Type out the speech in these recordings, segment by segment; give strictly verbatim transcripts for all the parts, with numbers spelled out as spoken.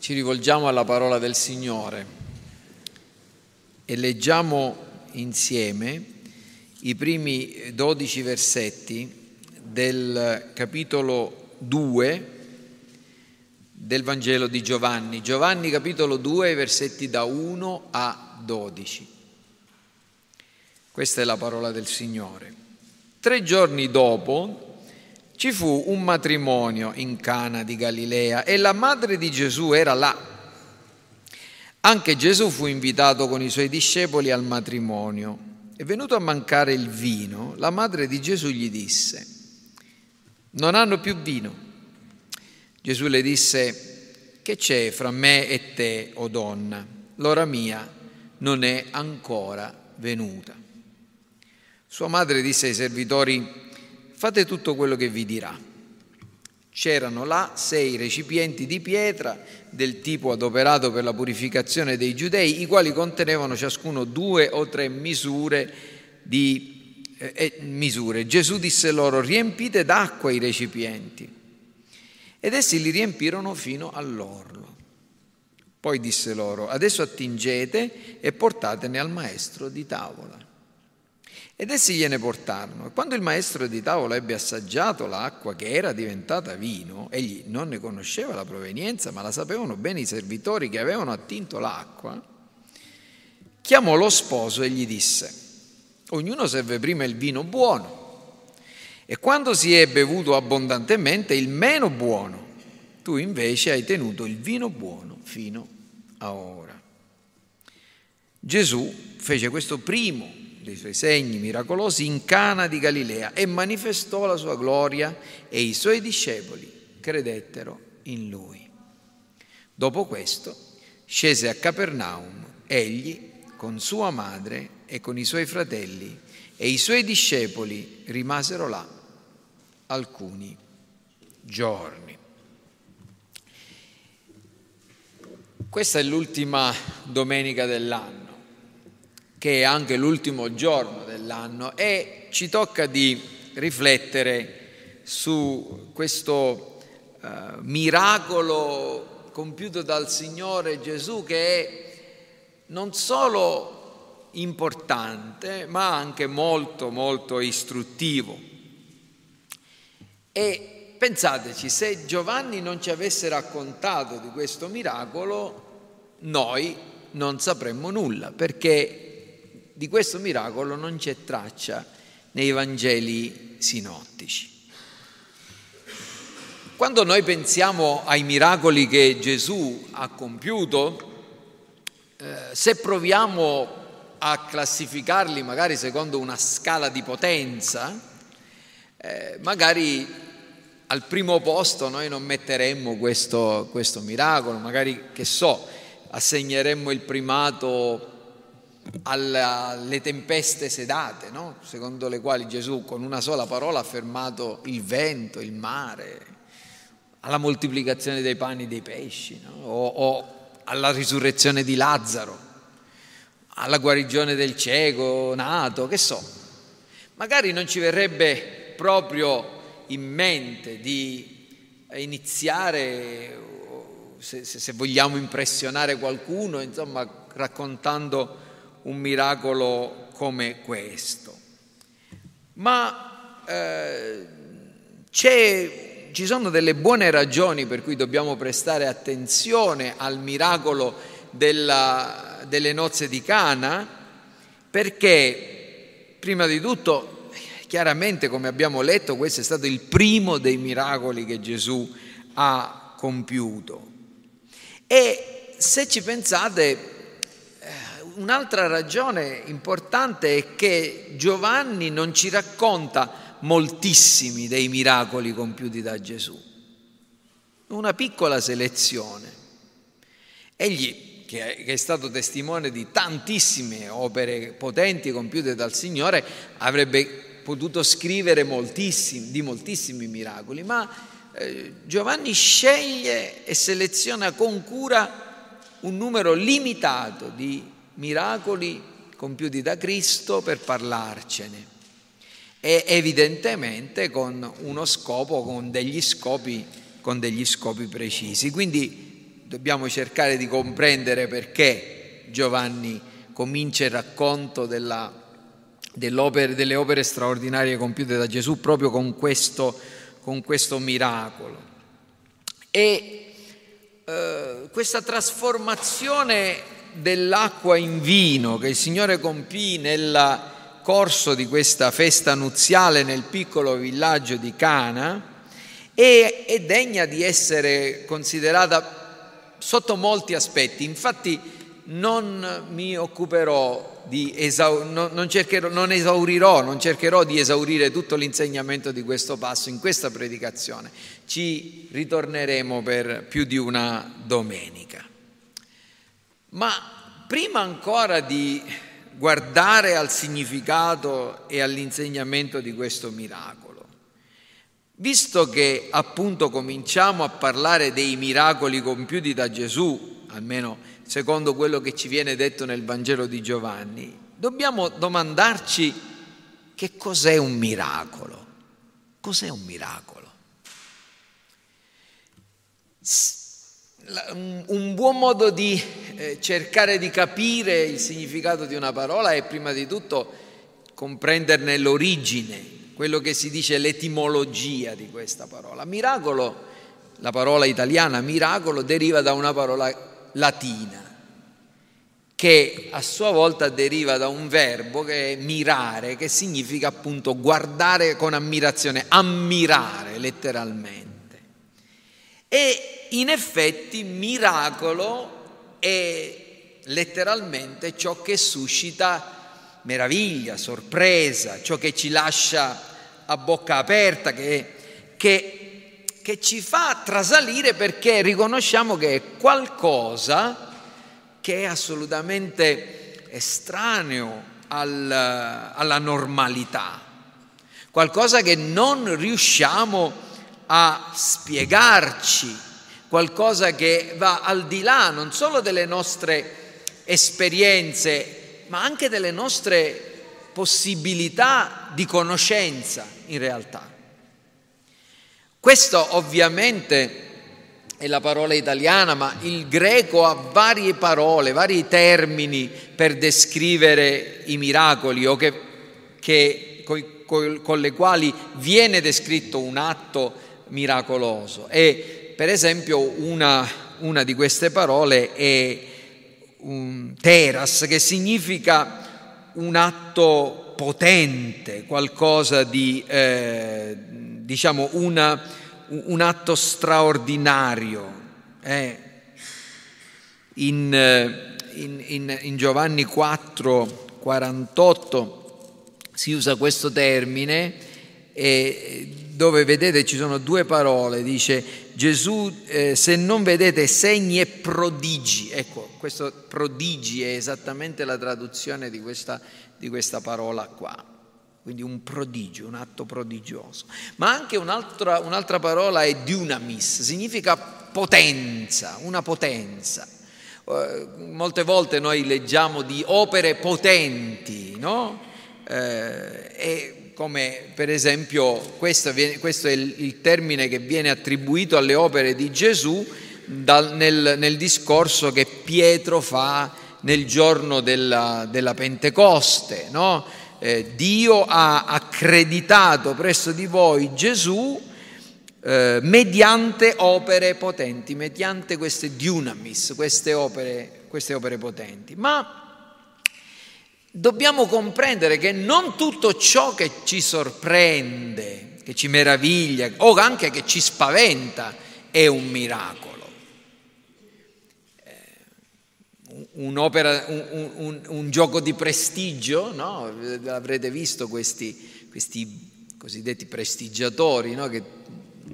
ci rivolgiamo alla parola del Signore e leggiamo insieme i primi dodici versetti del capitolo due del Vangelo di Giovanni. Giovanni capitolo due, versetti da uno a dodici. Questa è la parola del Signore. Tre giorni dopo ci fu un matrimonio in Cana di Galilea e la madre di Gesù era là. Anche Gesù fu invitato con i suoi discepoli al matrimonio. E venuto a mancare il vino, la madre di Gesù gli disse: "Non hanno più vino". Gesù le disse: "Che c'è fra me e te, o donna? L'ora mia non è ancora venuta". Sua madre disse ai servitori: "Fate tutto quello che vi dirà". C'erano là sei recipienti di pietra del tipo adoperato per la purificazione dei giudei, i quali contenevano ciascuno due o tre misure di eh, misure. Gesù disse loro: "Riempite d'acqua i recipienti". Ed essi li riempirono fino all'orlo. Poi disse loro: "Adesso attingete e portatene al maestro di tavola". Ed essi gliene portarono. E quando il maestro di tavola ebbe assaggiato l'acqua che era diventata vino, egli non ne conosceva la provenienza, ma la sapevano bene i servitori che avevano attinto l'acqua, chiamò lo sposo e gli disse: "Ognuno serve prima il vino buono, e quando si è bevuto abbondantemente il meno buono, tu invece hai tenuto il vino buono fino a ora". Gesù fece questo primo dei suoi segni miracolosi in Cana di Galilea e manifestò la sua gloria, e i suoi discepoli credettero in lui. Dopo questo scese a Capernaum egli con sua madre e con i suoi fratelli, e i suoi discepoli rimasero là alcuni giorni. Questa è l'ultima domenica dell'anno, che è anche l'ultimo giorno dell'anno, e ci tocca di riflettere su questo eh, miracolo compiuto dal Signore Gesù, che è non solo importante ma anche molto molto istruttivo. E pensateci, se Giovanni non ci avesse raccontato di questo miracolo noi non sapremmo nulla, perché di questo miracolo non c'è traccia nei Vangeli sinottici. Quando noi pensiamo ai miracoli che Gesù ha compiuto, eh, se proviamo a classificarli magari secondo una scala di potenza, eh, magari al primo posto noi non metteremmo questo, questo miracolo, magari, che so, assegneremmo il primato alle tempeste sedate, no? Secondo le quali Gesù con una sola parola ha fermato il vento, il mare, alla moltiplicazione dei pani e dei pesci, no? o, o alla risurrezione di Lazzaro, alla guarigione del cieco nato, che so. Magari non ci verrebbe proprio in mente di iniziare, se, se vogliamo impressionare qualcuno, insomma, raccontando un miracolo come questo. Ma eh, c'è, ci sono delle buone ragioni per cui dobbiamo prestare attenzione al miracolo della, delle nozze di Cana, perché prima di tutto, chiaramente, come abbiamo letto, questo è stato il primo dei miracoli che Gesù ha compiuto. E se ci pensate, un'altra ragione importante è che Giovanni non ci racconta moltissimi dei miracoli compiuti da Gesù, una piccola selezione. Egli, che è stato testimone di tantissime opere potenti compiute dal Signore, avrebbe potuto scrivere moltissimi, di moltissimi miracoli, ma Giovanni sceglie e seleziona con cura un numero limitato di miracoli compiuti da Cristo per parlarcene, e evidentemente con uno scopo, con degli scopi, con degli scopi precisi. Quindi dobbiamo cercare di comprendere perché Giovanni comincia il racconto della, dell'opera, delle opere straordinarie compiute da Gesù proprio con questo, con questo miracolo. E eh, questa trasformazione dell'acqua in vino che il Signore compì nel corso di questa festa nuziale nel piccolo villaggio di Cana è, è degna di essere considerata sotto molti aspetti. Infatti non mi occuperò di esau- non, non, cercherò, non esaurirò, non cercherò di esaurire tutto l'insegnamento di questo passo in questa predicazione. Ci ritorneremo per più di una domenica. Ma prima ancora di guardare al significato e all'insegnamento di questo miracolo, visto che appunto cominciamo a parlare dei miracoli compiuti da Gesù, almeno secondo quello che ci viene detto nel Vangelo di Giovanni, dobbiamo domandarci che cos'è un miracolo. Cos'è un miracolo? Un buon modo di cercare di capire il significato di una parola è prima di tutto comprenderne l'origine, quello che si dice l'etimologia di questa parola. Miracolo, la parola italiana miracolo, deriva da una parola latina che a sua volta deriva da un verbo che è mirare, che significa appunto guardare con ammirazione, ammirare letteralmente. E in effetti miracolo è letteralmente ciò che suscita meraviglia, sorpresa, ciò che ci lascia a bocca aperta, che, che, che ci fa trasalire perché riconosciamo che è qualcosa che è assolutamente estraneo al, alla normalità, qualcosa che non riusciamo a spiegarci, qualcosa che va al di là non solo delle nostre esperienze, ma anche delle nostre possibilità di conoscenza in realtà. Questo ovviamente è la parola italiana, ma il greco ha varie parole, vari termini per descrivere i miracoli o che, che, con, con le quali viene descritto un atto miracoloso. E per esempio una, una di queste parole è un teras, che significa un atto potente, qualcosa di, eh, diciamo, una, un atto straordinario. Eh. In, in, in, in Giovanni quattro quarantotto si usa questo termine, eh, dove vedete ci sono due parole, dice Gesù, eh, se non vedete segni e prodigi, ecco, questo prodigi è esattamente la traduzione di questa, di questa parola qua, quindi un prodigio, un atto prodigioso. Ma anche un'altra, un'altra parola è dunamis, significa potenza, una potenza. Eh, molte volte noi leggiamo di opere potenti, no? Eh, e, come per esempio questo, viene, questo è il, il termine che viene attribuito alle opere di Gesù dal, nel, nel discorso che Pietro fa nel giorno della, della Pentecoste, no? Eh, Dio ha accreditato presso di voi Gesù eh, mediante opere potenti, mediante queste dunamis, queste opere, queste opere potenti. Ma dobbiamo comprendere che non tutto ciò che ci sorprende, che ci meraviglia o anche che ci spaventa è un miracolo. Un'opera, un, un, un, un gioco di prestigio, no? Avrete visto questi, questi cosiddetti prestigiatori, no? che,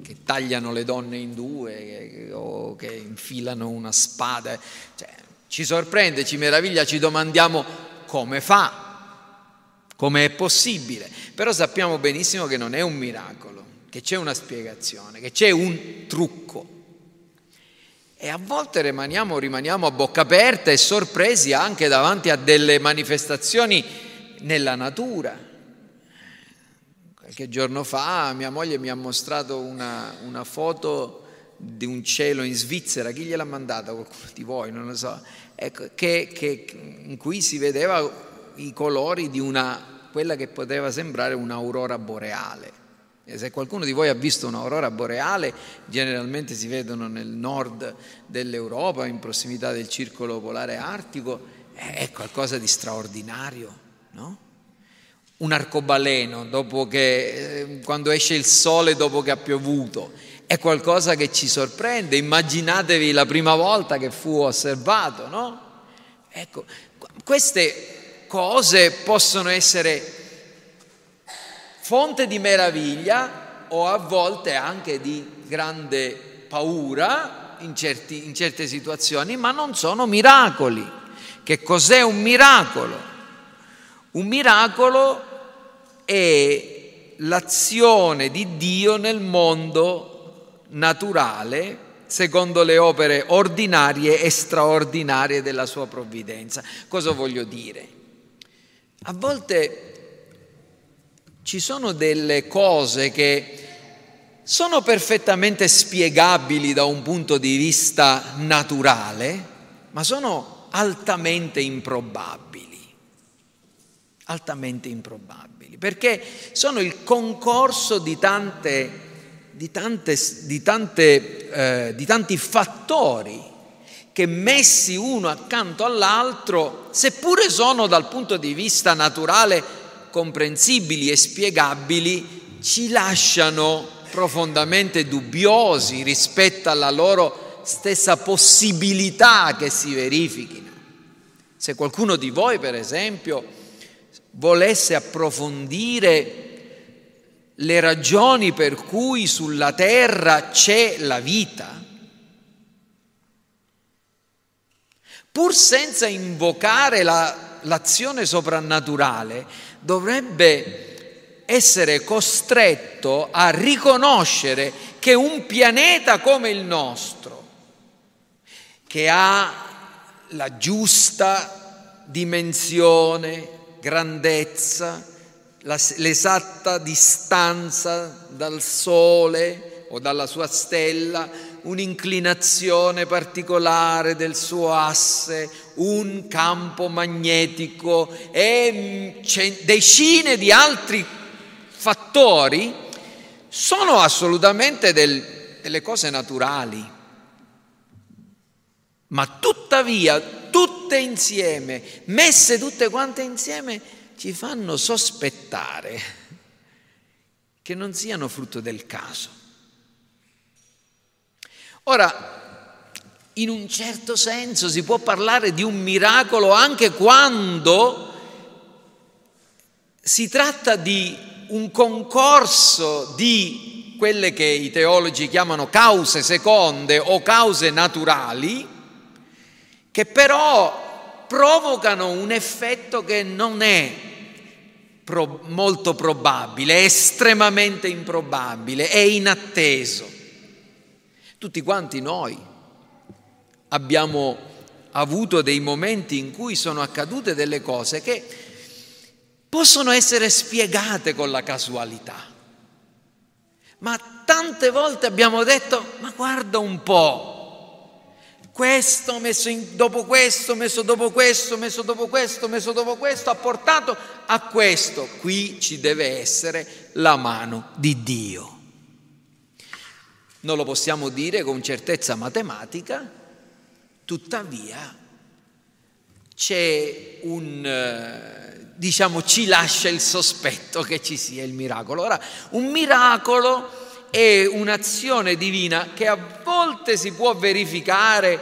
che tagliano le donne in due che, o che infilano una spada. Cioè, ci sorprende, ci meraviglia, ci domandiamo come fa, come è possibile, però sappiamo benissimo che non è un miracolo, che c'è una spiegazione, che c'è un trucco, e a volte rimaniamo, rimaniamo a bocca aperta e sorpresi anche davanti a delle manifestazioni nella natura. Qualche giorno fa mia moglie mi ha mostrato una, una foto di un cielo in Svizzera, chi gliel'ha mandata? Qualcuno di voi, non lo so, ecco, che, che, in cui si vedeva i colori di una, quella che poteva sembrare un'aurora boreale. E se qualcuno di voi ha visto un'aurora boreale, generalmente si vedono nel nord dell'Europa, in prossimità del circolo polare artico, è qualcosa di straordinario, no? Un arcobaleno, dopo che, quando esce il sole dopo che ha piovuto, è qualcosa che ci sorprende. Immaginatevi la prima volta che fu osservato, no? Ecco, queste cose possono essere fonte di meraviglia o a volte anche di grande paura in, certi, in certe situazioni, ma non sono miracoli. Che cos'è un miracolo? Un miracolo è l'azione di Dio nel mondo naturale secondo le opere ordinarie e straordinarie della sua provvidenza. Cosa voglio dire? A volte ci sono delle cose che sono perfettamente spiegabili da un punto di vista naturale, ma sono altamente improbabili. Altamente improbabili, perché sono il concorso di tante, di tante, di tante, eh, di tanti fattori che, messi uno accanto all'altro, seppure sono dal punto di vista naturale comprensibili e spiegabili, ci lasciano profondamente dubbiosi rispetto alla loro stessa possibilità che si verifichino. Se qualcuno di voi, per esempio, volesse approfondire le ragioni per cui sulla terra c'è la vita, pur senza invocare la, l'azione soprannaturale, dovrebbe essere costretto a riconoscere che un pianeta come il nostro, che ha la giusta dimensione, grandezza, l'esatta distanza dal Sole o dalla sua stella, un'inclinazione particolare del suo asse, un campo magnetico e decine di altri fattori, sono assolutamente del, delle cose naturali, ma tuttavia tutte insieme, messe tutte quante insieme, ci fanno sospettare che non siano frutto del caso. Ora, in un certo senso si può parlare di un miracolo anche quando si tratta di un concorso di quelle che i teologi chiamano cause seconde o cause naturali, che però provocano un effetto che non è pro- molto probabile, è estremamente improbabile, è inatteso. Tutti quanti noi abbiamo avuto dei momenti in cui sono accadute delle cose che possono essere spiegate con la casualità, ma tante volte abbiamo detto: ma guarda un po', questo messo in, dopo questo, messo dopo questo, messo dopo questo, messo dopo questo, ha portato a questo. Qui ci deve essere la mano di Dio. Non lo possiamo dire con certezza matematica, tuttavia c'è un, diciamo, ci lascia il sospetto che ci sia il miracolo. Ora, un miracolo è un'azione divina che a volte si può verificare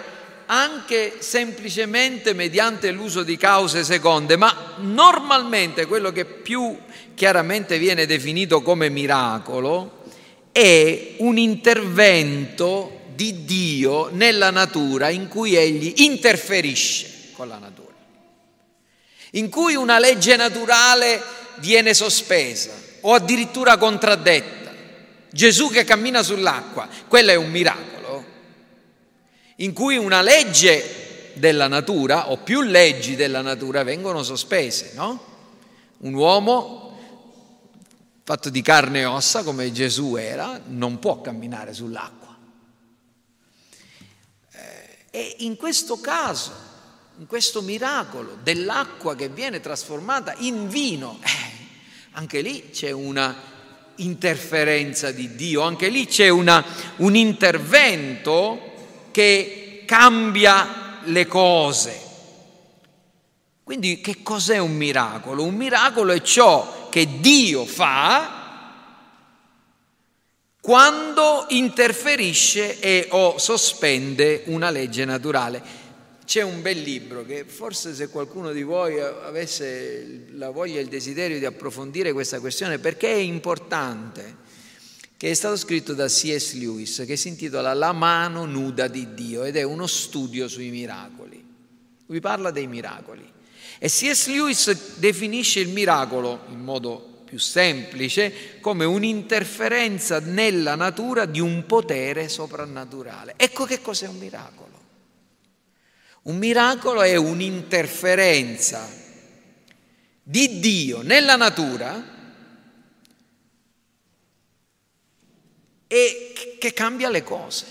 anche semplicemente mediante l'uso di cause seconde, ma normalmente quello che più chiaramente viene definito come miracolo è un intervento di Dio nella natura in cui egli interferisce con la natura, in cui una legge naturale viene sospesa o addirittura contraddetta. Gesù che cammina sull'acqua, quello è un miracolo, in cui una legge della natura o più leggi della natura vengono sospese, no? Un uomo fatto di carne e ossa come Gesù era, non può camminare sull'acqua, E in questo caso, in questo miracolo dell'acqua che viene trasformata in vino, eh, anche lì c'è una interferenza di Dio, anche lì c'è una, un intervento che cambia le cose. Quindi che cos'è un miracolo? Un miracolo è ciò che Dio fa quando interferisce e o sospende una legge naturale. C'è un bel libro che forse, se qualcuno di voi avesse la voglia e il desiderio di approfondire questa questione, perché è importante, che è stato scritto da C S Lewis, che si intitola La mano nuda di Dio, ed è uno studio sui miracoli. Lui parla dei miracoli. E C S Lewis definisce il miracolo, in modo più semplice, come un'interferenza nella natura di un potere soprannaturale. Ecco che cos'è un miracolo. Un miracolo è un'interferenza di Dio nella natura e che cambia le cose,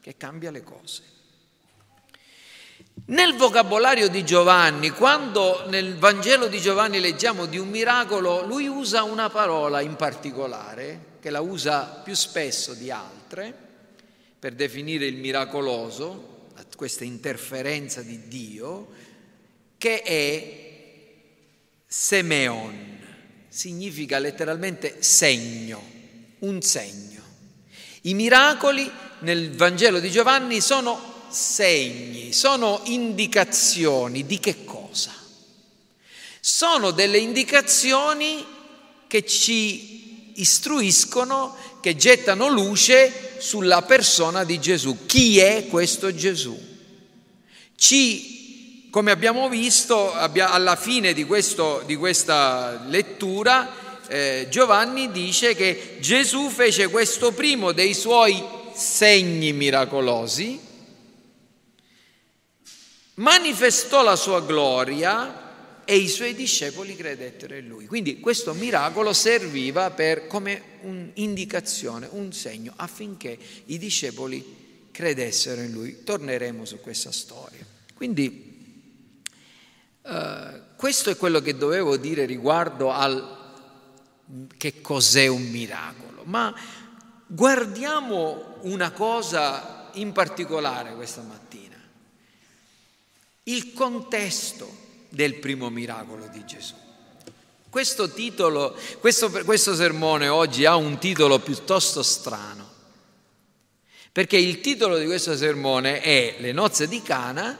che cambia le cose. Nel vocabolario di Giovanni, quando nel Vangelo di Giovanni leggiamo di un miracolo, lui usa una parola in particolare, che la usa più spesso di altre, per definire il miracoloso, questa interferenza di Dio, che è semeon, significa letteralmente segno, un segno. I miracoli nel Vangelo di Giovanni sono segni, sono indicazioni di che cosa? Sono delle indicazioni che ci istruiscono, che gettano luce sulla persona di Gesù. Chi è questo Gesù? Ci, come abbiamo visto alla fine di, questo, di questa lettura, eh, Giovanni dice che Gesù fece questo primo dei suoi segni miracolosi, manifestò la sua gloria e i suoi discepoli credettero in lui. Quindi questo miracolo serviva per, come un'indicazione, un segno, affinché i discepoli credessero in lui. Torneremo su questa storia. Quindi eh, questo è quello che dovevo dire riguardo al che cos'è un miracolo. Ma guardiamo una cosa in particolare questa mattina. Il contesto del primo miracolo di Gesù. Questo titolo, questo, questo sermone oggi ha un titolo piuttosto strano, perché il titolo di questo sermone è Le nozze di Cana,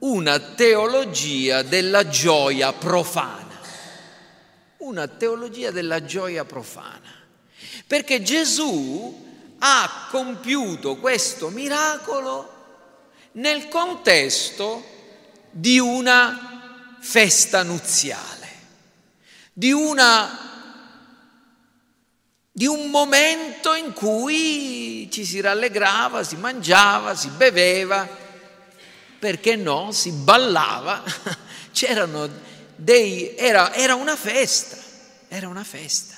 una teologia della gioia profana. Una teologia della gioia profana. Perché Gesù ha compiuto questo miracolo nel contesto di una festa nuziale, di, una, di un momento in cui ci si rallegrava, si mangiava, si beveva, perché no, si ballava, c'erano dei, era, era una festa, era una festa.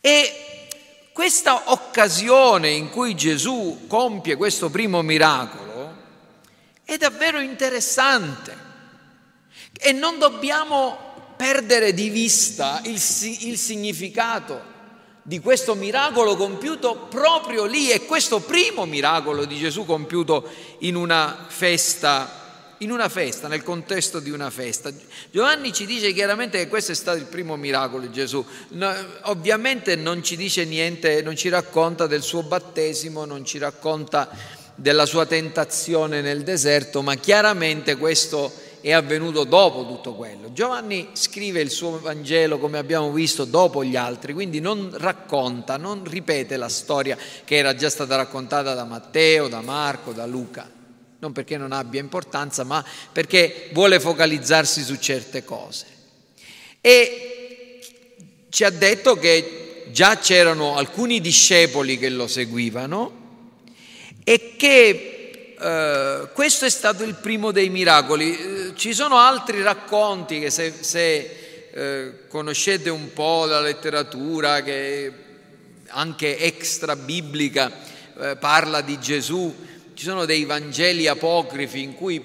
E questa occasione in cui Gesù compie questo primo miracolo è davvero interessante, e non dobbiamo perdere di vista il, il significato di questo miracolo compiuto proprio lì. E questo primo miracolo di Gesù compiuto in una festa, in una festa, nel contesto di una festa. Giovanni ci dice chiaramente che questo è stato il primo miracolo di Gesù. No, ovviamente non ci dice niente, non ci racconta del suo battesimo, non ci racconta della sua tentazione nel deserto, ma chiaramente questo è avvenuto dopo tutto quello. Giovanni scrive il suo Vangelo, come abbiamo visto, dopo gli altri, quindi non racconta, non ripete la storia che era già stata raccontata da Matteo, da Marco, da Luca, non perché non abbia importanza, ma perché vuole focalizzarsi su certe cose. E ci ha detto che già c'erano alcuni discepoli che lo seguivano, e che eh, questo è stato il primo dei miracoli. Ci sono altri racconti che, se, se eh, conoscete un po' la letteratura, che anche extra biblica eh, parla di Gesù, Ci sono dei Vangeli apocrifi in cui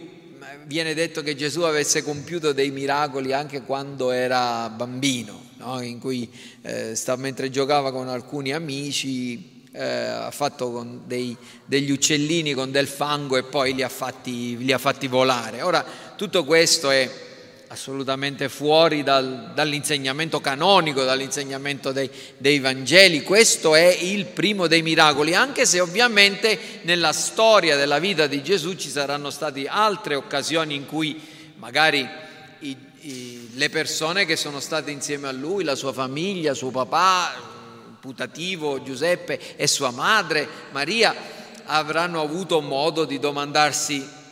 viene detto che Gesù avesse compiuto dei miracoli anche quando era bambino, no? In cui eh, sta, mentre giocava con alcuni amici eh, ha fatto con dei, degli uccellini con del fango e poi li ha, fatti, li ha fatti volare. Ora, tutto questo è assolutamente fuori dal, dall'insegnamento canonico, dall'insegnamento dei, dei Vangeli. Questo è il primo dei miracoli, anche se ovviamente nella storia della vita di Gesù ci saranno state altre occasioni in cui magari i, i, le persone che sono state insieme a lui, la sua famiglia, suo papà putativo Giuseppe e sua madre Maria, avranno avuto modo di domandarsi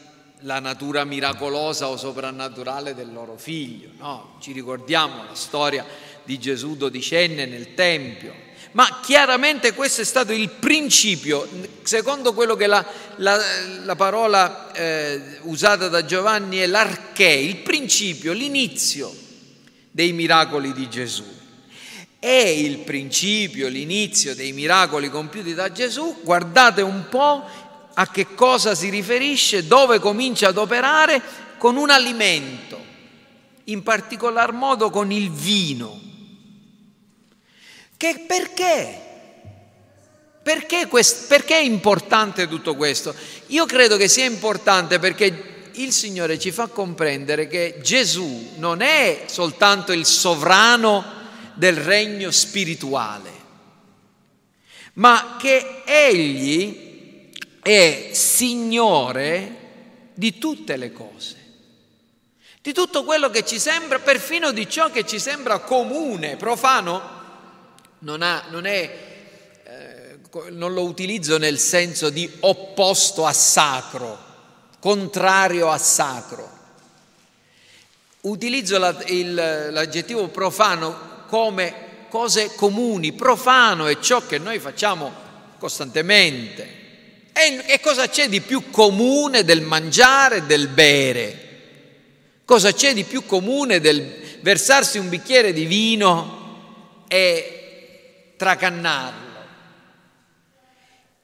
la natura miracolosa o soprannaturale del loro figlio, no? Ci ricordiamo la storia di Gesù dodicenne nel Tempio, ma chiaramente questo è stato il principio, secondo quello che la, la, la parola eh, usata da Giovanni è l'archè, il principio, l'inizio dei miracoli di Gesù. E il principio, l'inizio dei miracoli compiuti da Gesù, guardate un po' a che cosa si riferisce, dove comincia ad operare, con un alimento, in particolar modo con il vino. Che perché? Perché, quest, perché è importante tutto questo? Io credo che sia importante perché il Signore ci fa comprendere che Gesù non è soltanto il sovrano del regno spirituale, ma che Egli è Signore di tutte le cose, di tutto quello che ci sembra, perfino di ciò che ci sembra comune, profano. Non, ha, non, è, eh, non lo utilizzo nel senso di opposto a sacro, contrario a sacro. Utilizzo la, il, l'aggettivo profano come cose comuni. Profano è ciò che noi facciamo costantemente. E cosa c'è di più comune del mangiare e del bere? Cosa c'è di più comune del versarsi un bicchiere di vino e tracannarlo?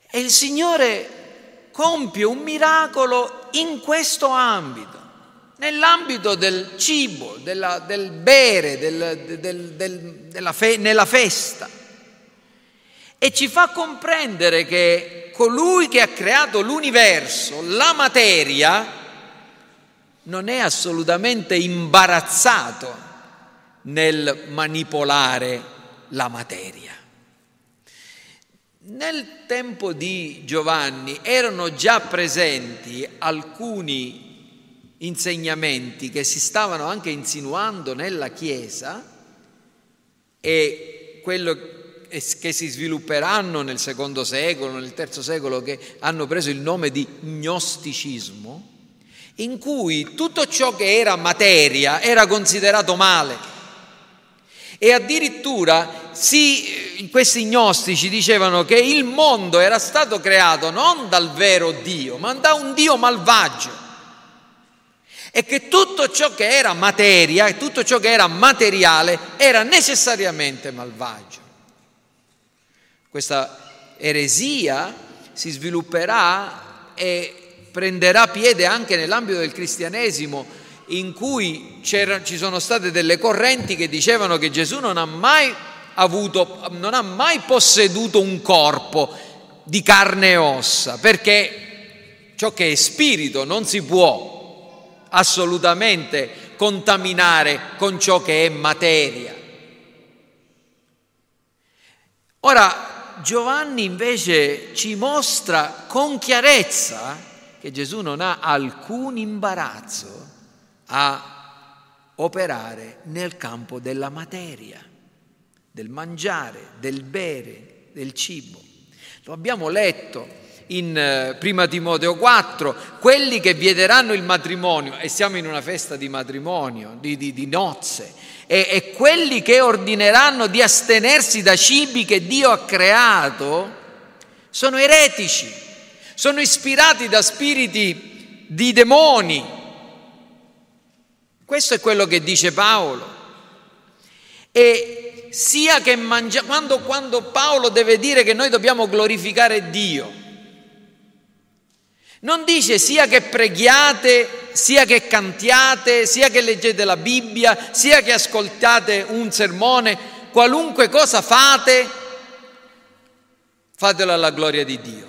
E il Signore compie un miracolo in questo ambito, nell'ambito del cibo, della, del bere, del, del, del, della fe, nella festa. E ci fa comprendere che colui che ha creato l'universo, la materia, non è assolutamente imbarazzato nel manipolare la materia. Nel tempo di Giovanni erano già presenti alcuni insegnamenti che si stavano anche insinuando nella Chiesa, e quello che che si svilupperanno nel secondo secolo, nel terzo secolo, che hanno preso il nome di gnosticismo, in cui tutto ciò che era materia era considerato male. E addirittura sì, questi gnostici dicevano che il mondo era stato creato non dal vero Dio, ma da un Dio malvagio, e che tutto ciò che era materia e tutto ciò che era materiale era necessariamente malvagio. Questa eresia si svilupperà e prenderà piede anche nell'ambito del cristianesimo, in cui ci sono state delle correnti che dicevano che Gesù non ha mai avuto, non ha mai posseduto un corpo di carne e ossa, perché ciò che è spirito non si può assolutamente contaminare con ciò che è materia. Ora, Giovanni invece ci mostra con chiarezza che Gesù non ha alcun imbarazzo a operare nel campo della materia, del mangiare, del bere, del cibo. Lo abbiamo letto in Prima Timoteo quattro, quelli che vieteranno il matrimonio, e siamo in una festa di matrimonio, di, di, di nozze, e, e quelli che ordineranno di astenersi da cibi che Dio ha creato sono eretici, sono ispirati da spiriti di demoni. Questo è quello che dice Paolo. E sia che mangia, quando, quando Paolo deve dire che noi dobbiamo glorificare Dio, Non dice sia che preghiate, sia che cantiate, sia che leggete la Bibbia, sia che ascoltate un sermone, qualunque cosa fate, fatelo alla gloria di Dio.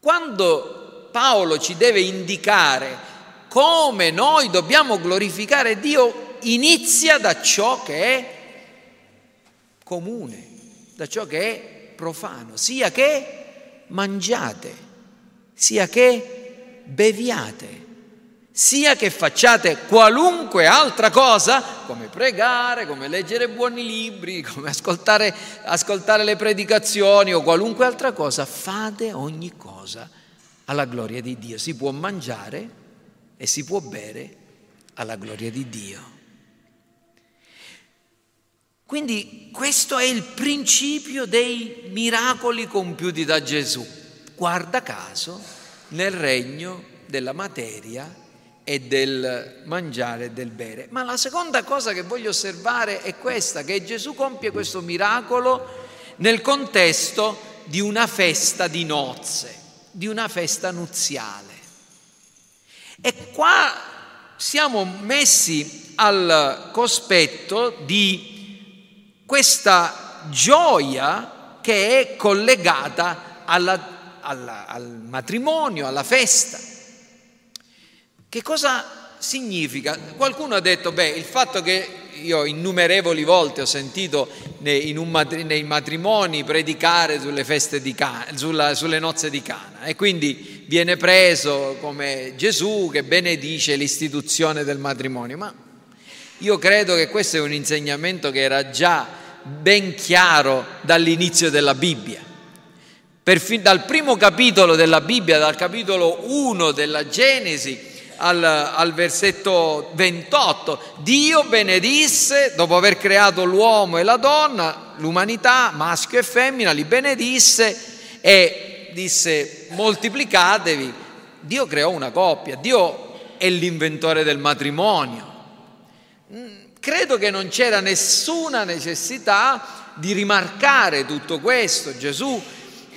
Quando Paolo ci deve indicare come noi dobbiamo glorificare Dio, inizia da ciò che è comune, da ciò che è profano, sia che mangiate, sia che beviate, sia che facciate qualunque altra cosa, come pregare, come leggere buoni libri, come ascoltare, ascoltare le predicazioni o qualunque altra cosa, fate ogni cosa alla gloria di Dio. Si può mangiare e si può bere alla gloria di Dio. Quindi questo è il principio dei miracoli compiuti da Gesù. Guarda caso, nel regno della materia e del mangiare e del bere. Ma la seconda cosa che voglio osservare è questa, che Gesù compie questo miracolo nel contesto di una festa di nozze, di una festa nuziale. E qua siamo messi al cospetto di questa gioia che è collegata alla Alla, al matrimonio, alla festa. Che cosa significa? Qualcuno ha detto, beh, il fatto che io innumerevoli volte ho sentito nei, in un matri, nei matrimoni predicare sulle feste di Cana, sulla, sulle nozze di Cana, e quindi viene preso come Gesù che benedice l'istituzione del matrimonio. Ma io credo che questo è un insegnamento che era già ben chiaro dall'inizio della Bibbia. Perfino dal primo capitolo della Bibbia, dal capitolo uno della Genesi al, al versetto ventotto, Dio benedisse, dopo aver creato l'uomo e la donna, l'umanità, maschio e femmina, li benedisse e disse moltiplicatevi. Dio creò una coppia, Dio è l'inventore del matrimonio. Credo che non c'era nessuna necessità di rimarcare tutto questo. Gesù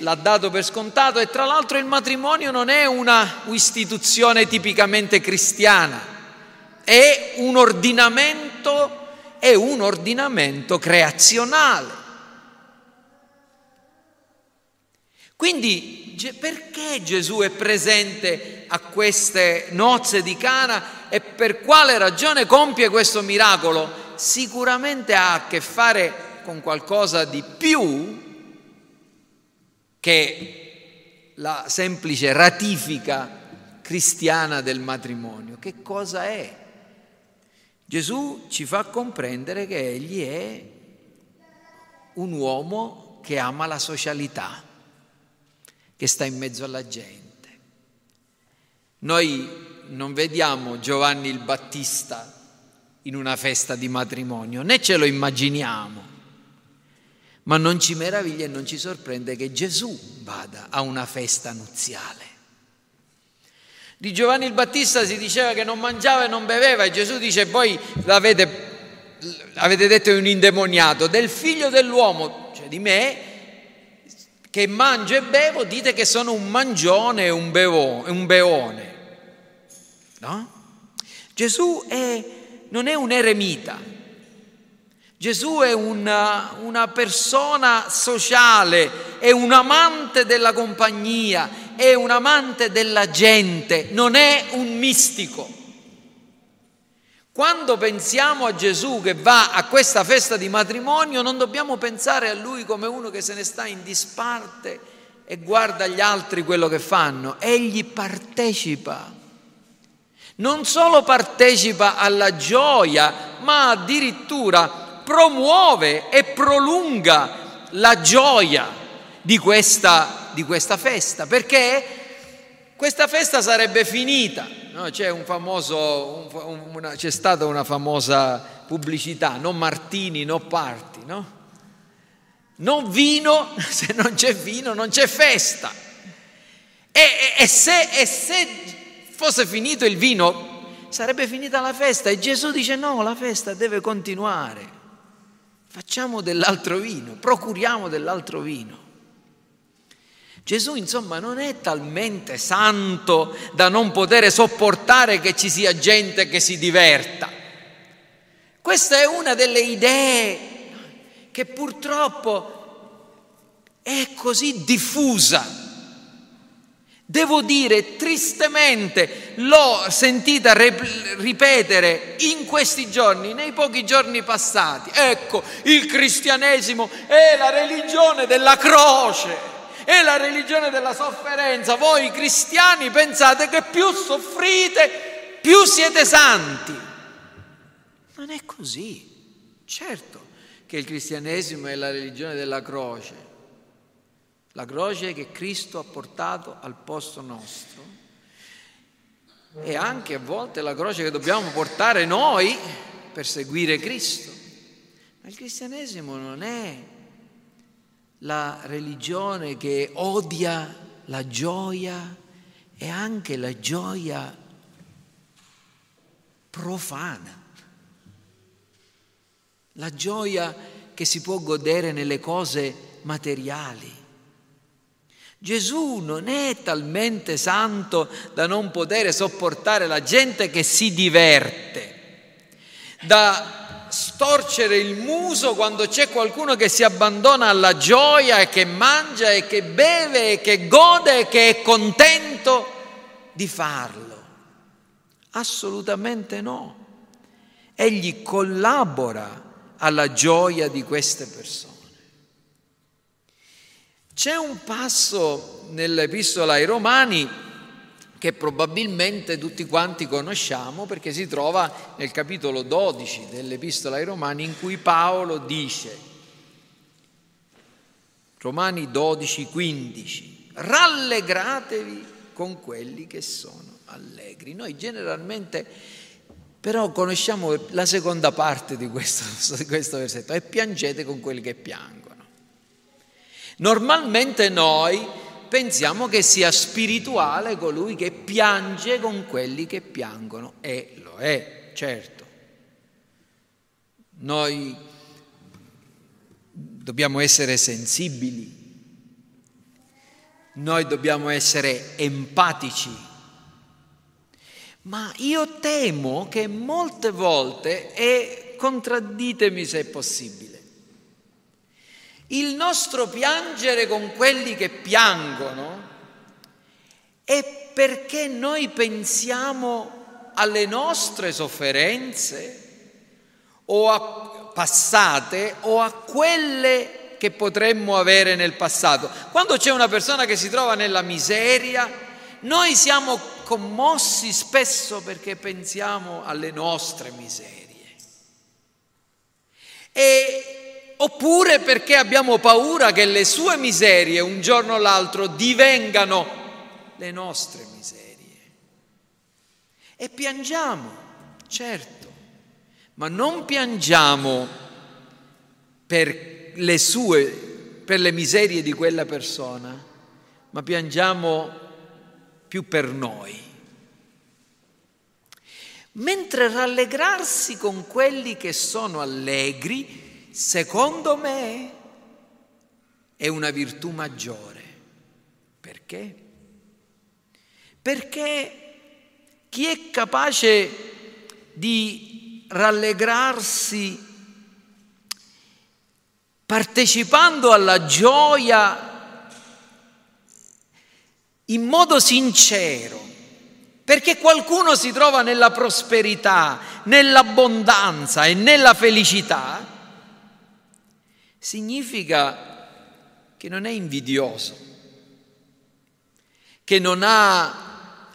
l'ha dato per scontato, e tra l'altro il matrimonio non è una istituzione tipicamente cristiana, è un ordinamento, è un ordinamento creazionale. Quindi perché Gesù è presente a queste nozze di Cana e per quale ragione compie questo miracolo? Sicuramente ha a che fare con qualcosa di più che la semplice ratifica cristiana del matrimonio. Che cosa è? Gesù ci fa comprendere che egli è un uomo che ama la socialità, che sta in mezzo alla gente. Noi non vediamo Giovanni il Battista in una festa di matrimonio, né ce lo immaginiamo. Ma non ci meraviglia e non ci sorprende che Gesù vada a una festa nuziale. Di Giovanni il Battista si diceva che non mangiava e non beveva, e Gesù dice, voi l'avete, avete detto è un indemoniato, del figlio dell'uomo, cioè di me, che mangio e bevo, dite che sono un mangione e un bevone, un beone. No? Gesù è, non è un eremita, Gesù è una, una persona sociale, è un amante della compagnia, è un amante della gente, non è un mistico. Quando pensiamo a Gesù che va a questa festa di matrimonio, non dobbiamo pensare a lui come uno che se ne sta in disparte e guarda gli altri quello che fanno. Egli partecipa. Non solo partecipa alla gioia, ma addirittura promuove e prolunga la gioia di questa, di questa festa, perché questa festa sarebbe finita, no? C'è un famoso, un, una, c'è stata una famosa pubblicità, no martini, no party, no? Non vino, se non c'è vino non c'è festa. E, e, e, se, e se fosse finito il vino sarebbe finita la festa, e Gesù dice no, la festa deve continuare. Facciamo dell'altro vino, procuriamo dell'altro vino. Gesù, insomma, non è talmente santo da non poter sopportare che ci sia gente che si diverta. Questa è una delle idee che purtroppo è così diffusa. Devo dire, tristemente, l'ho sentita rep- ripetere in questi giorni, nei pochi giorni passati. Ecco, il cristianesimo è la religione della croce, è la religione della sofferenza. Voi cristiani pensate che più soffrite, più siete santi. Non è così. Certo che il cristianesimo è la religione della croce. La croce che Cristo ha portato al posto nostro e anche a volte la croce che dobbiamo portare noi per seguire Cristo. Ma il cristianesimo non è la religione che odia la gioia e anche la gioia profana, la gioia che si può godere nelle cose materiali. Gesù non è talmente santo da non poter sopportare la gente che si diverte, da storcere il muso quando c'è qualcuno che si abbandona alla gioia e che mangia e che beve e che gode e che è contento di farlo. Assolutamente no. Egli collabora alla gioia di queste persone. C'è un passo nell'Epistola ai Romani che probabilmente tutti quanti conosciamo perché si trova nel capitolo dodici dell'Epistola ai Romani in cui Paolo dice, Romani dodici quindici, rallegratevi con quelli che sono allegri. Noi generalmente però conosciamo la seconda parte di questo, di questo versetto, e piangete con quelli che piangono. Normalmente noi pensiamo che sia spirituale colui che piange con quelli che piangono, e lo è, certo. Noi dobbiamo essere sensibili, noi dobbiamo essere empatici, ma io temo che molte volte, e contradditemi se è possibile, il nostro piangere con quelli che piangono è perché noi pensiamo alle nostre sofferenze o a passate o a quelle che potremmo avere nel passato. Quando c'è una persona che si trova nella miseria, noi siamo commossi spesso perché pensiamo alle nostre miserie. E oppure perché abbiamo paura che le sue miserie un giorno o l'altro divengano le nostre miserie. E piangiamo, certo, ma non piangiamo per le sue, per le miserie di quella persona, ma piangiamo più per noi. Mentre rallegrarsi con quelli che sono allegri, secondo me, è una virtù maggiore. Perché? Perché chi è capace di rallegrarsi partecipando alla gioia in modo sincero, perché qualcuno si trova nella prosperità, nell'abbondanza e nella felicità, significa che non è invidioso, che non ha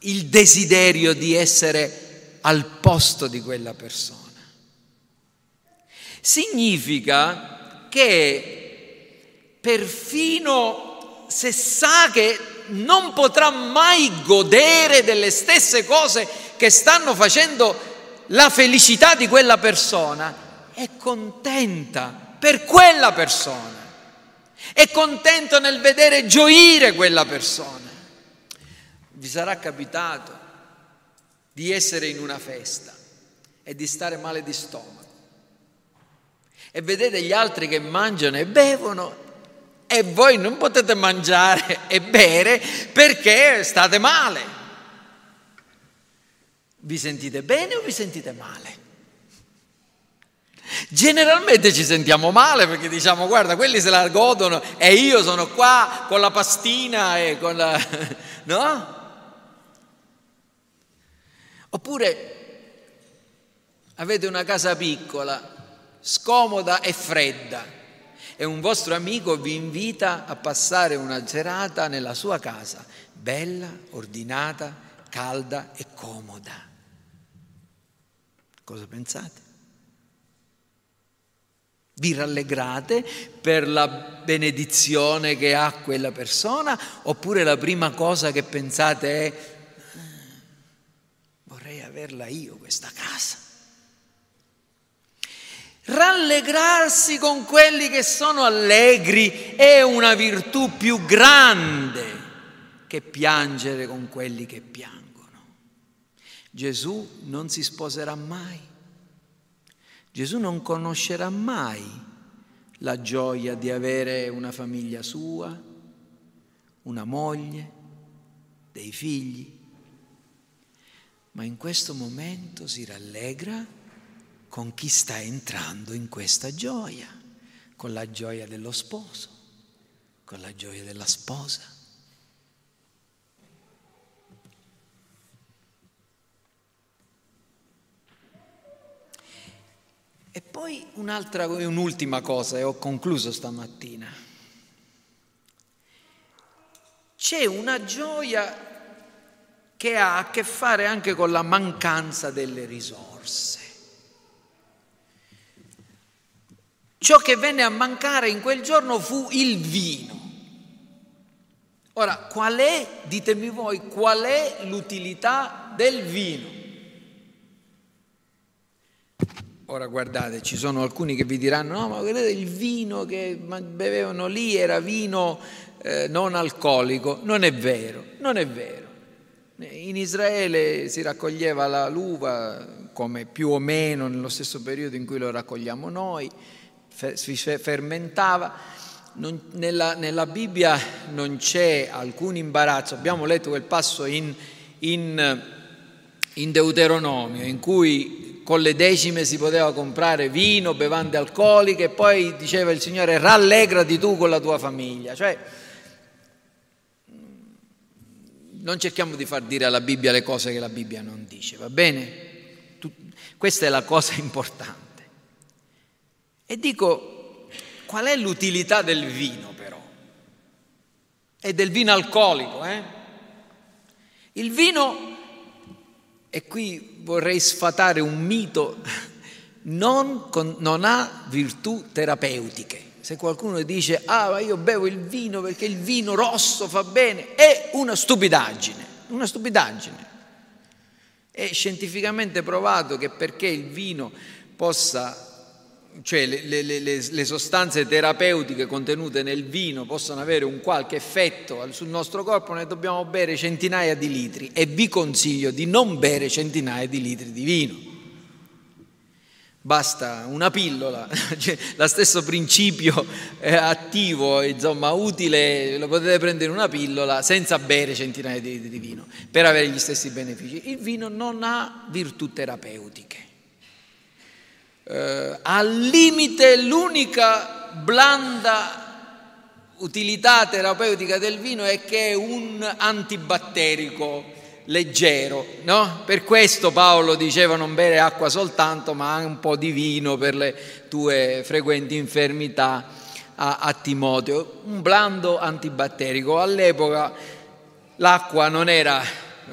il desiderio di essere al posto di quella persona. Significa che perfino se sa che non potrà mai godere delle stesse cose che stanno facendo la felicità di quella persona, è contenta per quella persona, è contento nel vedere gioire quella persona. Vi sarà capitato di essere in una festa e di stare male di stomaco e vedete gli altri che mangiano e bevono e voi non potete mangiare e bere perché state male. Vi sentite bene o vi sentite male? Generalmente ci sentiamo male perché diciamo: guarda, quelli se la godono e io sono qua con la pastina e con la... no? Oppure avete una casa piccola, scomoda e fredda, e un vostro amico vi invita a passare una serata nella sua casa, bella, ordinata, calda e comoda. Cosa pensate? Vi rallegrate per la benedizione che ha quella persona, oppure la prima cosa che pensate è: vorrei averla io questa casa? Rallegrarsi con quelli che sono allegri è una virtù più grande che piangere con quelli che piangono. Gesù non si sposerà mai. Gesù non conoscerà mai la gioia di avere una famiglia sua, una moglie, dei figli. Ma in questo momento si rallegra con chi sta entrando in questa gioia, con la gioia dello sposo, con la gioia della sposa. E poi un'altra, un'ultima cosa, e ho concluso stamattina. C'è una gioia che ha a che fare anche con la mancanza delle risorse. Ciò che venne a mancare in quel giorno fu il vino. Ora, qual è, ditemi voi, qual è l'utilità del vino? Ora guardate, ci sono alcuni che vi diranno: no, ma guardate, il vino che bevevano lì era vino eh, non alcolico. Non è vero, non è vero. In Israele si raccoglieva la, l'uva, come più o meno nello stesso periodo in cui lo raccogliamo noi, si fermentava. Non, nella, nella Bibbia non c'è alcun imbarazzo. Abbiamo letto quel passo in, in, in Deuteronomio in cui con le decime si poteva comprare vino, bevande alcoliche, e poi diceva il Signore: rallegrati tu con la tua famiglia. Cioè, non cerchiamo di far dire alla Bibbia le cose che la Bibbia non dice, va bene? Tut- questa è la cosa importante. E dico, qual è l'utilità del vino però? E del vino alcolico, eh? Il vino, e qui vorrei sfatare un mito, non, non ha virtù terapeutiche. Se qualcuno dice: ah, ma io bevo il vino perché il vino rosso fa bene, è una stupidaggine, una stupidaggine. È scientificamente provato che perché il vino possa... cioè le, le, le, le sostanze terapeutiche contenute nel vino possono avere un qualche effetto sul nostro corpo, ne dobbiamo bere centinaia di litri, e vi consiglio di non bere centinaia di litri di vino. Basta una pillola, cioè, lo stesso principio eh, attivo, insomma, utile, lo potete prendere in una pillola senza bere centinaia di litri di vino per avere gli stessi benefici. Il vino non ha virtù terapeutiche. Uh, al limite l'unica blanda utilità terapeutica del vino è che è un antibatterico leggero, no? Per questo Paolo diceva: non bere acqua soltanto, ma anche un po' di vino per le tue frequenti infermità, a, a Timoteo, un blando antibatterico. All'epoca l'acqua non era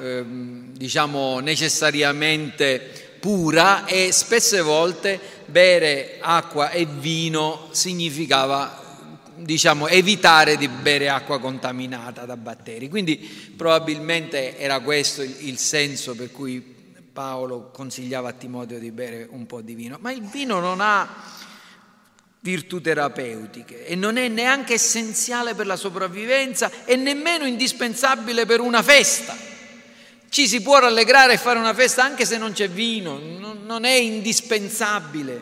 eh, diciamo necessariamente pura, e spesse volte bere acqua e vino significava, diciamo, evitare di bere acqua contaminata da batteri. Quindi probabilmente era questo il, il senso per cui Paolo consigliava a Timoteo di bere un po' di vino. Ma il vino non ha virtù terapeutiche e non è neanche essenziale per la sopravvivenza e nemmeno indispensabile per una festa. Ci si può rallegrare e fare una festa anche se non c'è vino, non è indispensabile.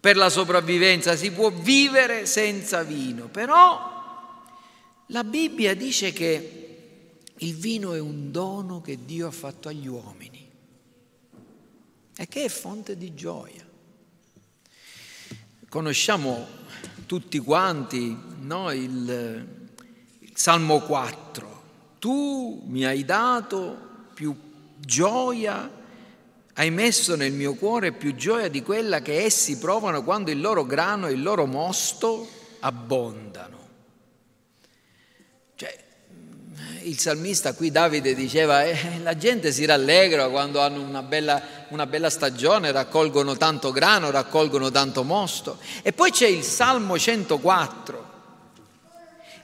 per la sopravvivenza, si può vivere senza vino, però la Bibbia dice che il vino è un dono che Dio ha fatto agli uomini e che è fonte di gioia. Conosciamo tutti quanti, no, il, il Salmo quattro, tu mi hai dato più gioia, hai messo nel mio cuore più gioia di quella che essi provano quando il loro grano e il loro mosto abbondano. Cioè, il salmista qui, Davide, diceva eh, la gente si rallegra quando hanno una bella, una bella stagione, raccolgono tanto grano, raccolgono tanto mosto. E poi c'è il Salmo centoquattro,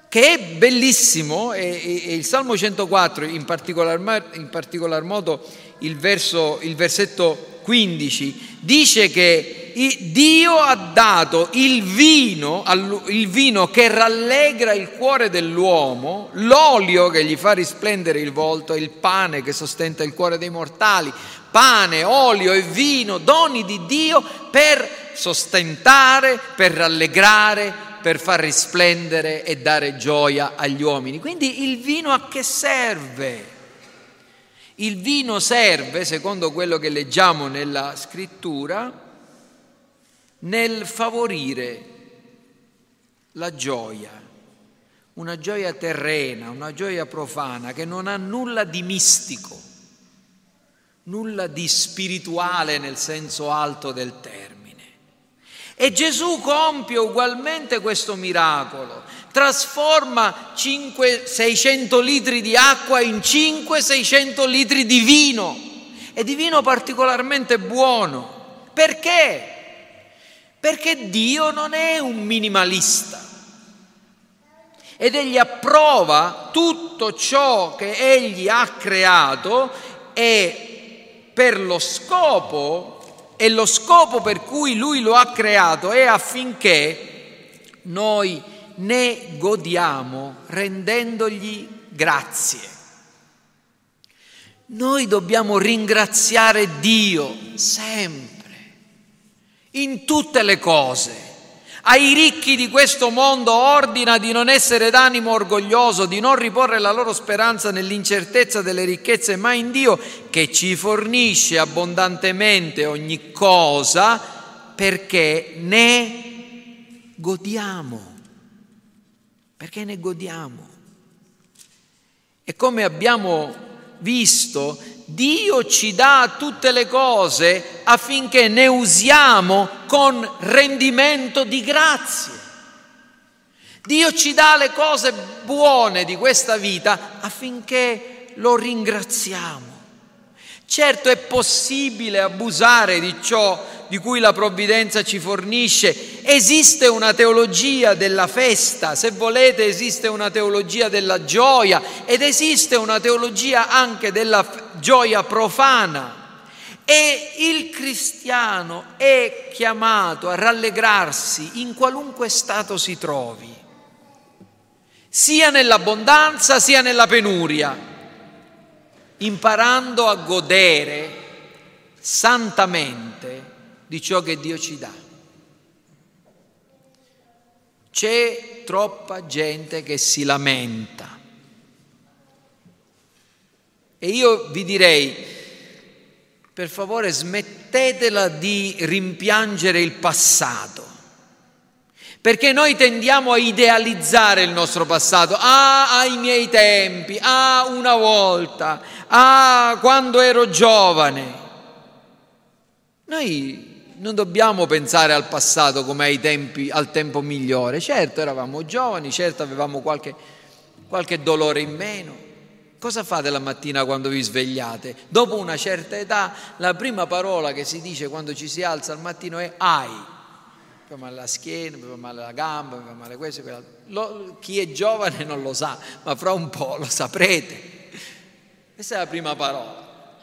che è bellissimo, e, e il Salmo centoquattro, in particolar, in particolar modo il, verso, il versetto quindici, dice che Dio ha dato il vino, il vino che rallegra il cuore dell'uomo, l'olio che gli fa risplendere il volto, il pane che sostenta il cuore dei mortali, pane, olio e vino, doni di Dio per sostentare, per rallegrare, per far risplendere e dare gioia agli uomini. Quindi il vino a che serve? Il vino serve, secondo quello che leggiamo nella scrittura, nel favorire la gioia, una gioia terrena, una gioia profana che non ha nulla di mistico, nulla di spirituale nel senso alto del termine. E Gesù compie ugualmente questo miracolo, trasforma cinquecento seicento litri di acqua in cinquecento seicento litri di vino, e di vino particolarmente buono. Perché? Perché Dio non è un minimalista ed Egli approva tutto ciò che Egli ha creato, e per lo scopo E lo scopo per cui Lui lo ha creato è affinché noi ne godiamo rendendogli grazie. Noi dobbiamo ringraziare Dio sempre, in tutte le cose. Ai ricchi di questo mondo ordina di non essere d'animo orgoglioso, di non riporre la loro speranza nell'incertezza delle ricchezze, ma in Dio che ci fornisce abbondantemente ogni cosa perché ne godiamo. Perché ne godiamo. E come abbiamo visto, Dio ci dà tutte le cose affinché ne usiamo con rendimento di grazie. Dio ci dà le cose buone di questa vita affinché lo ringraziamo. Certo, è possibile abusare di ciò di cui la provvidenza ci fornisce. Esiste una teologia della festa, se volete, esiste una teologia della gioia ed esiste una teologia anche della gioia profana. E il cristiano è chiamato a rallegrarsi in qualunque stato si trovi, sia nell'abbondanza sia nella penuria, imparando a godere santamente di ciò che Dio ci dà. C'è troppa gente che si lamenta. E io vi direi, per favore, smettetela di rimpiangere il passato. Perché noi tendiamo a idealizzare il nostro passato. Ah, ai miei tempi, ah, una volta, ah, quando ero giovane. Noi non dobbiamo pensare al passato come ai tempi, al tempo migliore. Certo, eravamo giovani, certo avevamo qualche, qualche dolore in meno. Cosa fate la mattina quando vi svegliate? Dopo una certa età, la prima parola che si dice quando ci si alza al mattino è ai. Mi fa male la schiena, mi fa male la gamba, mi fa male questo e quell'altro. Chi è giovane non lo sa, ma fra un po' lo saprete. Questa è la prima parola.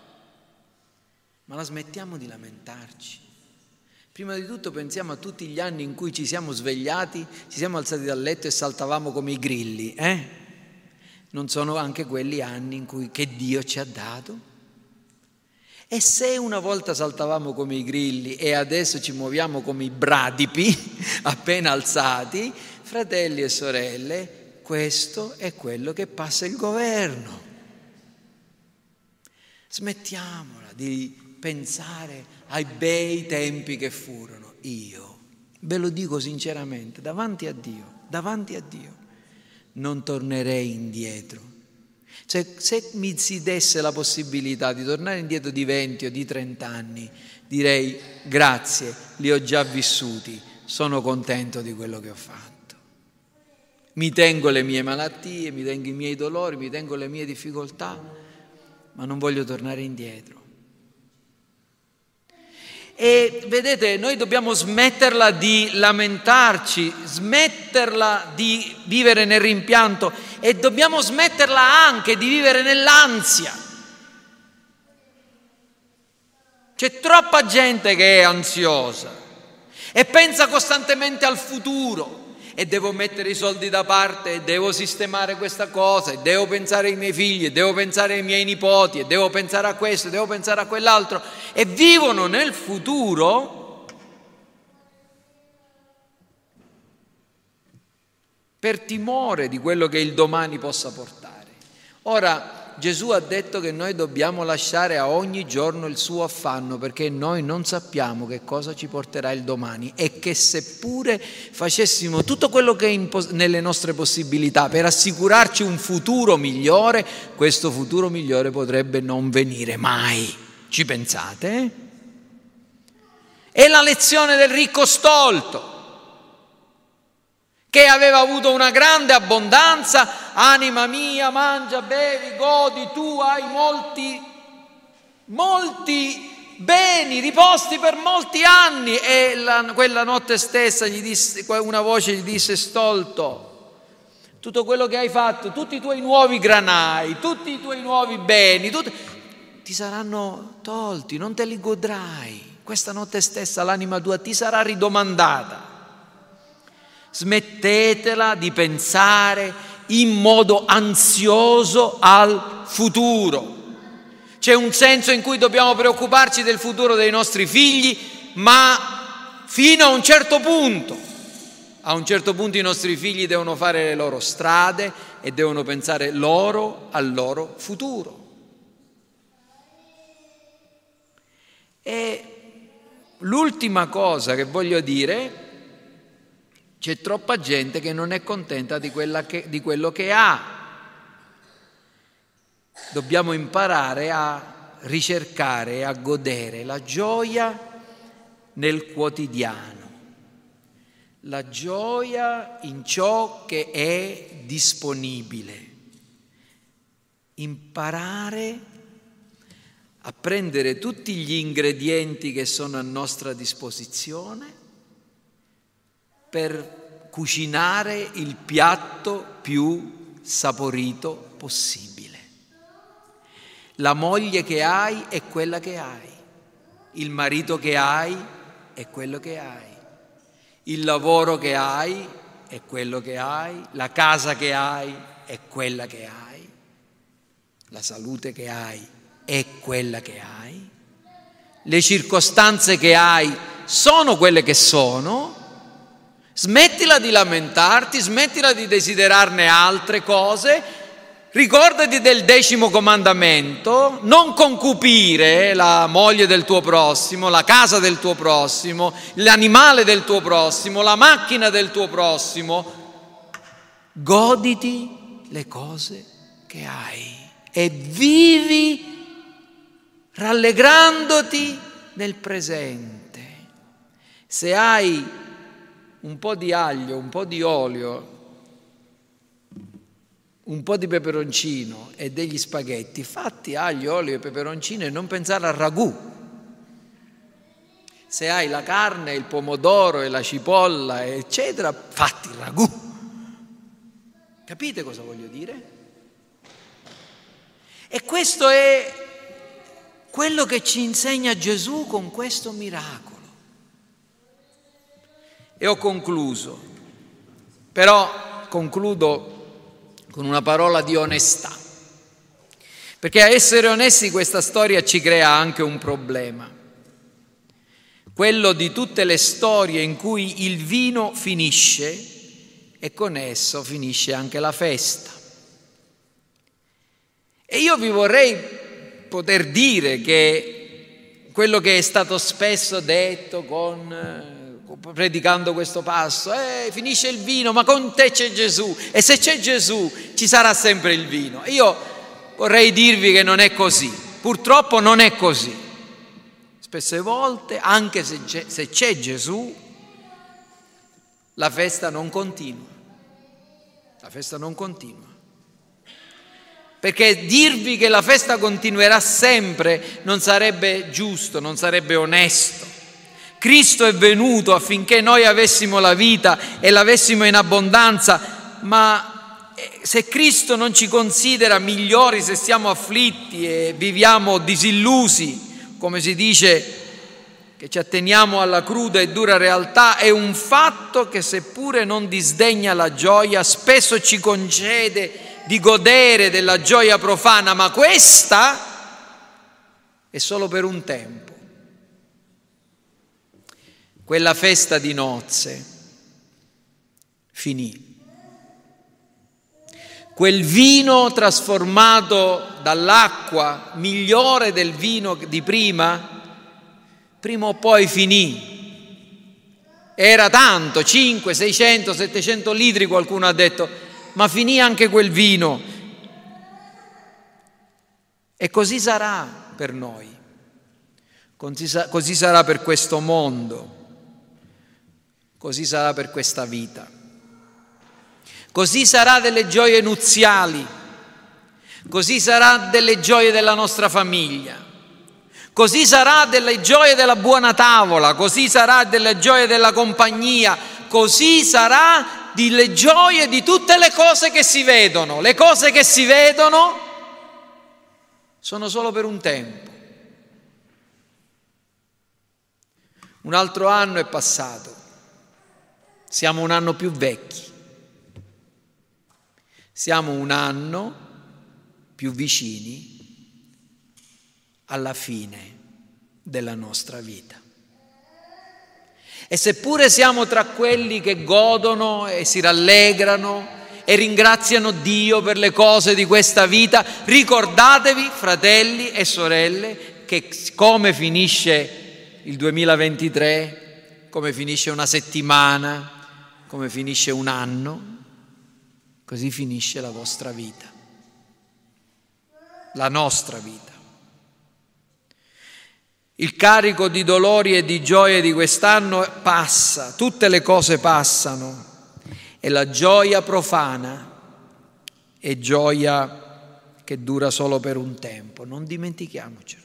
Ma la smettiamo di lamentarci. Prima di tutto pensiamo a tutti gli anni in cui ci siamo svegliati, ci siamo alzati dal letto e saltavamo come i grilli. Eh? Non sono anche quelli anni in cui che Dio ci ha dato? E se una volta saltavamo come i grilli e adesso ci muoviamo come i bradipi appena alzati, fratelli e sorelle, questo è quello che passa il governo. Smettiamola di pensare ai bei tempi che furono. Io ve lo dico sinceramente, davanti a Dio, davanti a Dio, non tornerei indietro. Cioè, se mi si desse la possibilità di tornare indietro di venti o di trenta anni, direi grazie, li ho già vissuti, sono contento di quello che ho fatto. Mi tengo le mie malattie, mi tengo i miei dolori, mi tengo le mie difficoltà, ma non voglio tornare indietro. E vedete, noi dobbiamo smetterla di lamentarci, smetterla di vivere nel rimpianto e dobbiamo smetterla anche di vivere nell'ansia. C'è troppa gente che è ansiosa e pensa costantemente al futuro. E devo mettere i soldi da parte, e devo sistemare questa cosa, e devo pensare ai miei figli, e devo pensare ai miei nipoti, e devo pensare a questo, e devo pensare a quell'altro, e vivono nel futuro per timore di quello che il domani possa portare. Ora, Gesù ha detto che noi dobbiamo lasciare a ogni giorno il suo affanno, perché noi non sappiamo che cosa ci porterà il domani, e che seppure facessimo tutto quello che è impos- nelle nostre possibilità per assicurarci un futuro migliore, questo futuro migliore potrebbe non venire mai. Ci pensate? È la lezione del ricco stolto, che aveva avuto una grande abbondanza. Anima mia, mangia, bevi, godi, tu hai molti, molti beni, riposti per molti anni. E la, quella notte stessa gli disse, una voce gli disse stolto, tutto quello che hai fatto, tutti i tuoi nuovi granai, tutti i tuoi nuovi beni, tutti, ti saranno tolti, non te li godrai. Questa notte stessa l'anima tua ti sarà ridomandata. Smettetela di pensare in modo ansioso al futuro. C'è un senso in cui dobbiamo preoccuparci del futuro dei nostri figli, ma fino a un certo punto. A un certo punto i nostri figli devono fare le loro strade e devono pensare loro al loro futuro. E l'ultima cosa che voglio dire: c'è troppa gente che non è contenta di, quella che, di quello che ha. Dobbiamo imparare a ricercare e a godere la gioia nel quotidiano, la gioia in ciò che è disponibile. Imparare a prendere tutti gli ingredienti che sono a nostra disposizione per cucinare il piatto più saporito possibile. La moglie che hai è quella che hai, il marito che hai è quello che hai, il lavoro che hai è quello che hai, la casa che hai è quella che hai, la salute che hai è quella che hai, le circostanze che hai sono quelle che sono. Smettila di lamentarti, smettila di desiderarne altre cose, ricordati del decimo comandamento: non concupire la moglie del tuo prossimo, la casa del tuo prossimo, l'animale del tuo prossimo, la macchina del tuo prossimo. Goditi le cose che hai e vivi rallegrandoti nel presente. Se hai un po' di aglio, un po' di olio, un po' di peperoncino e degli spaghetti, fatti aglio, olio e peperoncino e non pensare al ragù. Se hai la carne, il pomodoro e la cipolla, eccetera, fatti il ragù. Capite cosa voglio dire? E questo è quello che ci insegna Gesù con questo miracolo. E ho concluso, però concludo con una parola di onestà, Perché a essere onesti questa storia ci crea anche un problema, quello di tutte le storie in cui il vino finisce e con esso finisce anche la festa. E io vi vorrei poter dire che quello che è stato spesso detto con, predicando questo passo, eh, finisce il vino, ma con te c'è Gesù, e se c'è Gesù ci sarà sempre il vino. Io vorrei dirvi che non è così, purtroppo non è così. Spesse volte, anche se c'è, se c'è Gesù, la festa non continua, la festa non continua. Perché dirvi che la festa continuerà sempre non sarebbe giusto, non sarebbe onesto. Cristo è venuto affinché noi avessimo la vita e l'avessimo in abbondanza, ma se Cristo non ci considera migliori se siamo afflitti e viviamo disillusi, come si dice che ci atteniamo alla cruda e dura realtà, è un fatto che, seppure non disdegna la gioia, spesso ci concede di godere della gioia profana, ma questa è solo per un tempo. Quella festa di nozze finì. Quel vino trasformato dall'acqua, migliore del vino di prima, prima o poi finì. Era tanto, cinquecento, seicento, settecento litri, qualcuno ha detto, ma finì anche quel vino. E così sarà per noi, così sarà per questo mondo, così sarà per questa vita. Così sarà delle gioie nuziali, così sarà delle gioie della nostra famiglia, così sarà delle gioie della buona tavola, così sarà delle gioie della compagnia, così sarà delle gioie di tutte le cose che si vedono. Le cose che si vedono sono solo per un tempo. Un altro anno è passato, siamo un anno più vecchi. Siamo un anno più vicini alla fine della nostra vita. E seppure siamo tra quelli che godono e si rallegrano e ringraziano Dio per le cose di questa vita, ricordatevi, fratelli e sorelle, che come finisce il duemilaventitré, come finisce una settimana, come finisce un anno, così finisce la vostra vita, la nostra vita. Il carico di dolori e di gioie di quest'anno passa, tutte le cose passano, e la gioia profana è gioia che dura solo per un tempo, non dimentichiamocelo.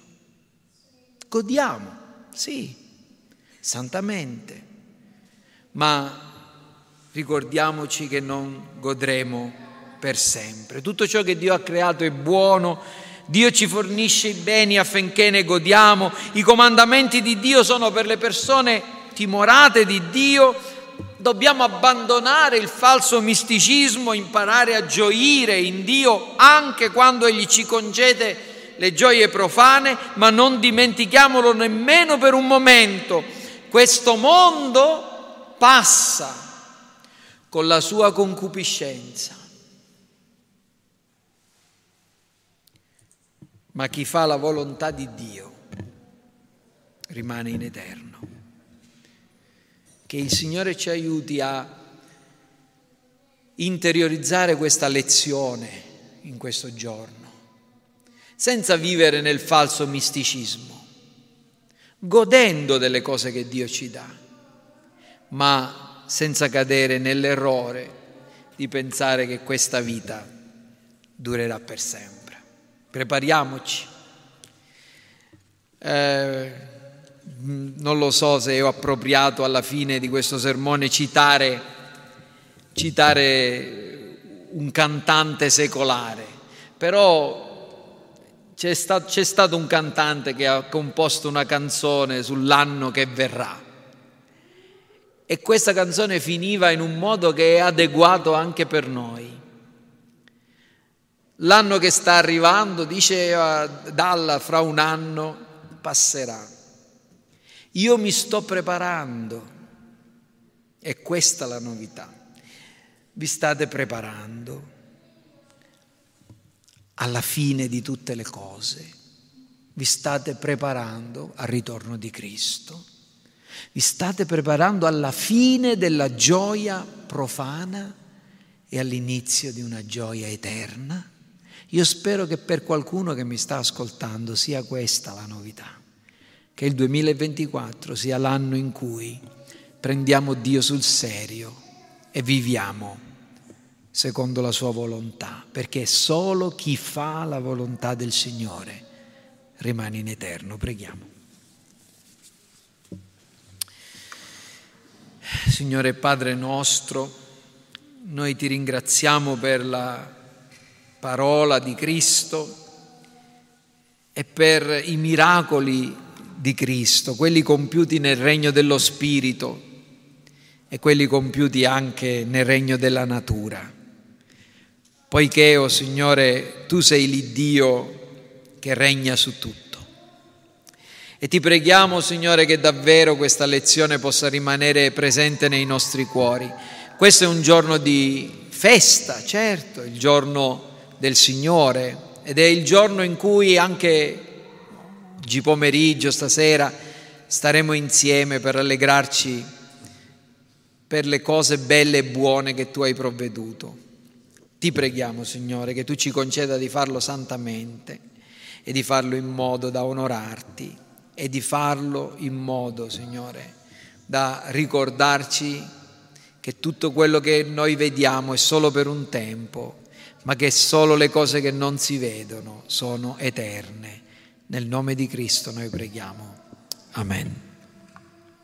Godiamo, sì, santamente, ma ricordiamoci che non godremo per sempre. Tutto ciò che Dio ha creato è buono, Dio ci fornisce i beni affinché ne godiamo. I comandamenti di Dio sono per le persone timorate di Dio. Dobbiamo abbandonare il falso misticismo, imparare a gioire in Dio anche quando Egli ci concede le gioie profane, ma non dimentichiamolo nemmeno per un momento. Questo mondo passa con la sua concupiscenza, ma chi fa la volontà di Dio rimane in eterno. Che il Signore ci aiuti a interiorizzare questa lezione in questo giorno, senza vivere nel falso misticismo, godendo delle cose che Dio ci dà, ma senza cadere nell'errore di pensare che questa vita durerà per sempre. Prepariamoci. Eh, non lo so se è appropriato alla fine di questo sermone citare, citare un cantante secolare, però c'è sta, c'è stato un cantante che ha composto una canzone sull'anno che verrà. E questa canzone finiva in un modo che è adeguato anche per noi. L'anno che sta arrivando, dice Dalla, fra un anno passerà. Io mi sto preparando, è questa la novità. Vi state preparando alla fine di tutte le cose, vi state preparando al ritorno di Cristo, vi state preparando alla fine della gioia profana e all'inizio di una gioia eterna. Io spero che per qualcuno che mi sta ascoltando sia questa la novità, che il duemilaventiquattro sia l'anno in cui prendiamo Dio sul serio e viviamo secondo la sua volontà, perché solo chi fa la volontà del Signore rimane in eterno. Preghiamo. Signore Padre nostro, noi ti ringraziamo per la parola di Cristo e per i miracoli di Cristo, quelli compiuti nel regno dello Spirito e quelli compiuti anche nel regno della natura. Poiché, o Signore, tu sei l'Iddio che regna su tutto. E ti preghiamo, Signore, che davvero questa lezione possa rimanere presente nei nostri cuori. Questo è un giorno di festa, certo, il giorno del Signore, ed è il giorno in cui anche oggi pomeriggio, stasera, staremo insieme per rallegrarci per le cose belle e buone che tu hai provveduto. Ti preghiamo, Signore, che tu ci conceda di farlo santamente e di farlo in modo da onorarti e di farlo in modo, Signore, da ricordarci che tutto quello che noi vediamo è solo per un tempo, ma che solo le cose che non si vedono sono eterne. Nel nome di Cristo noi preghiamo. Amen.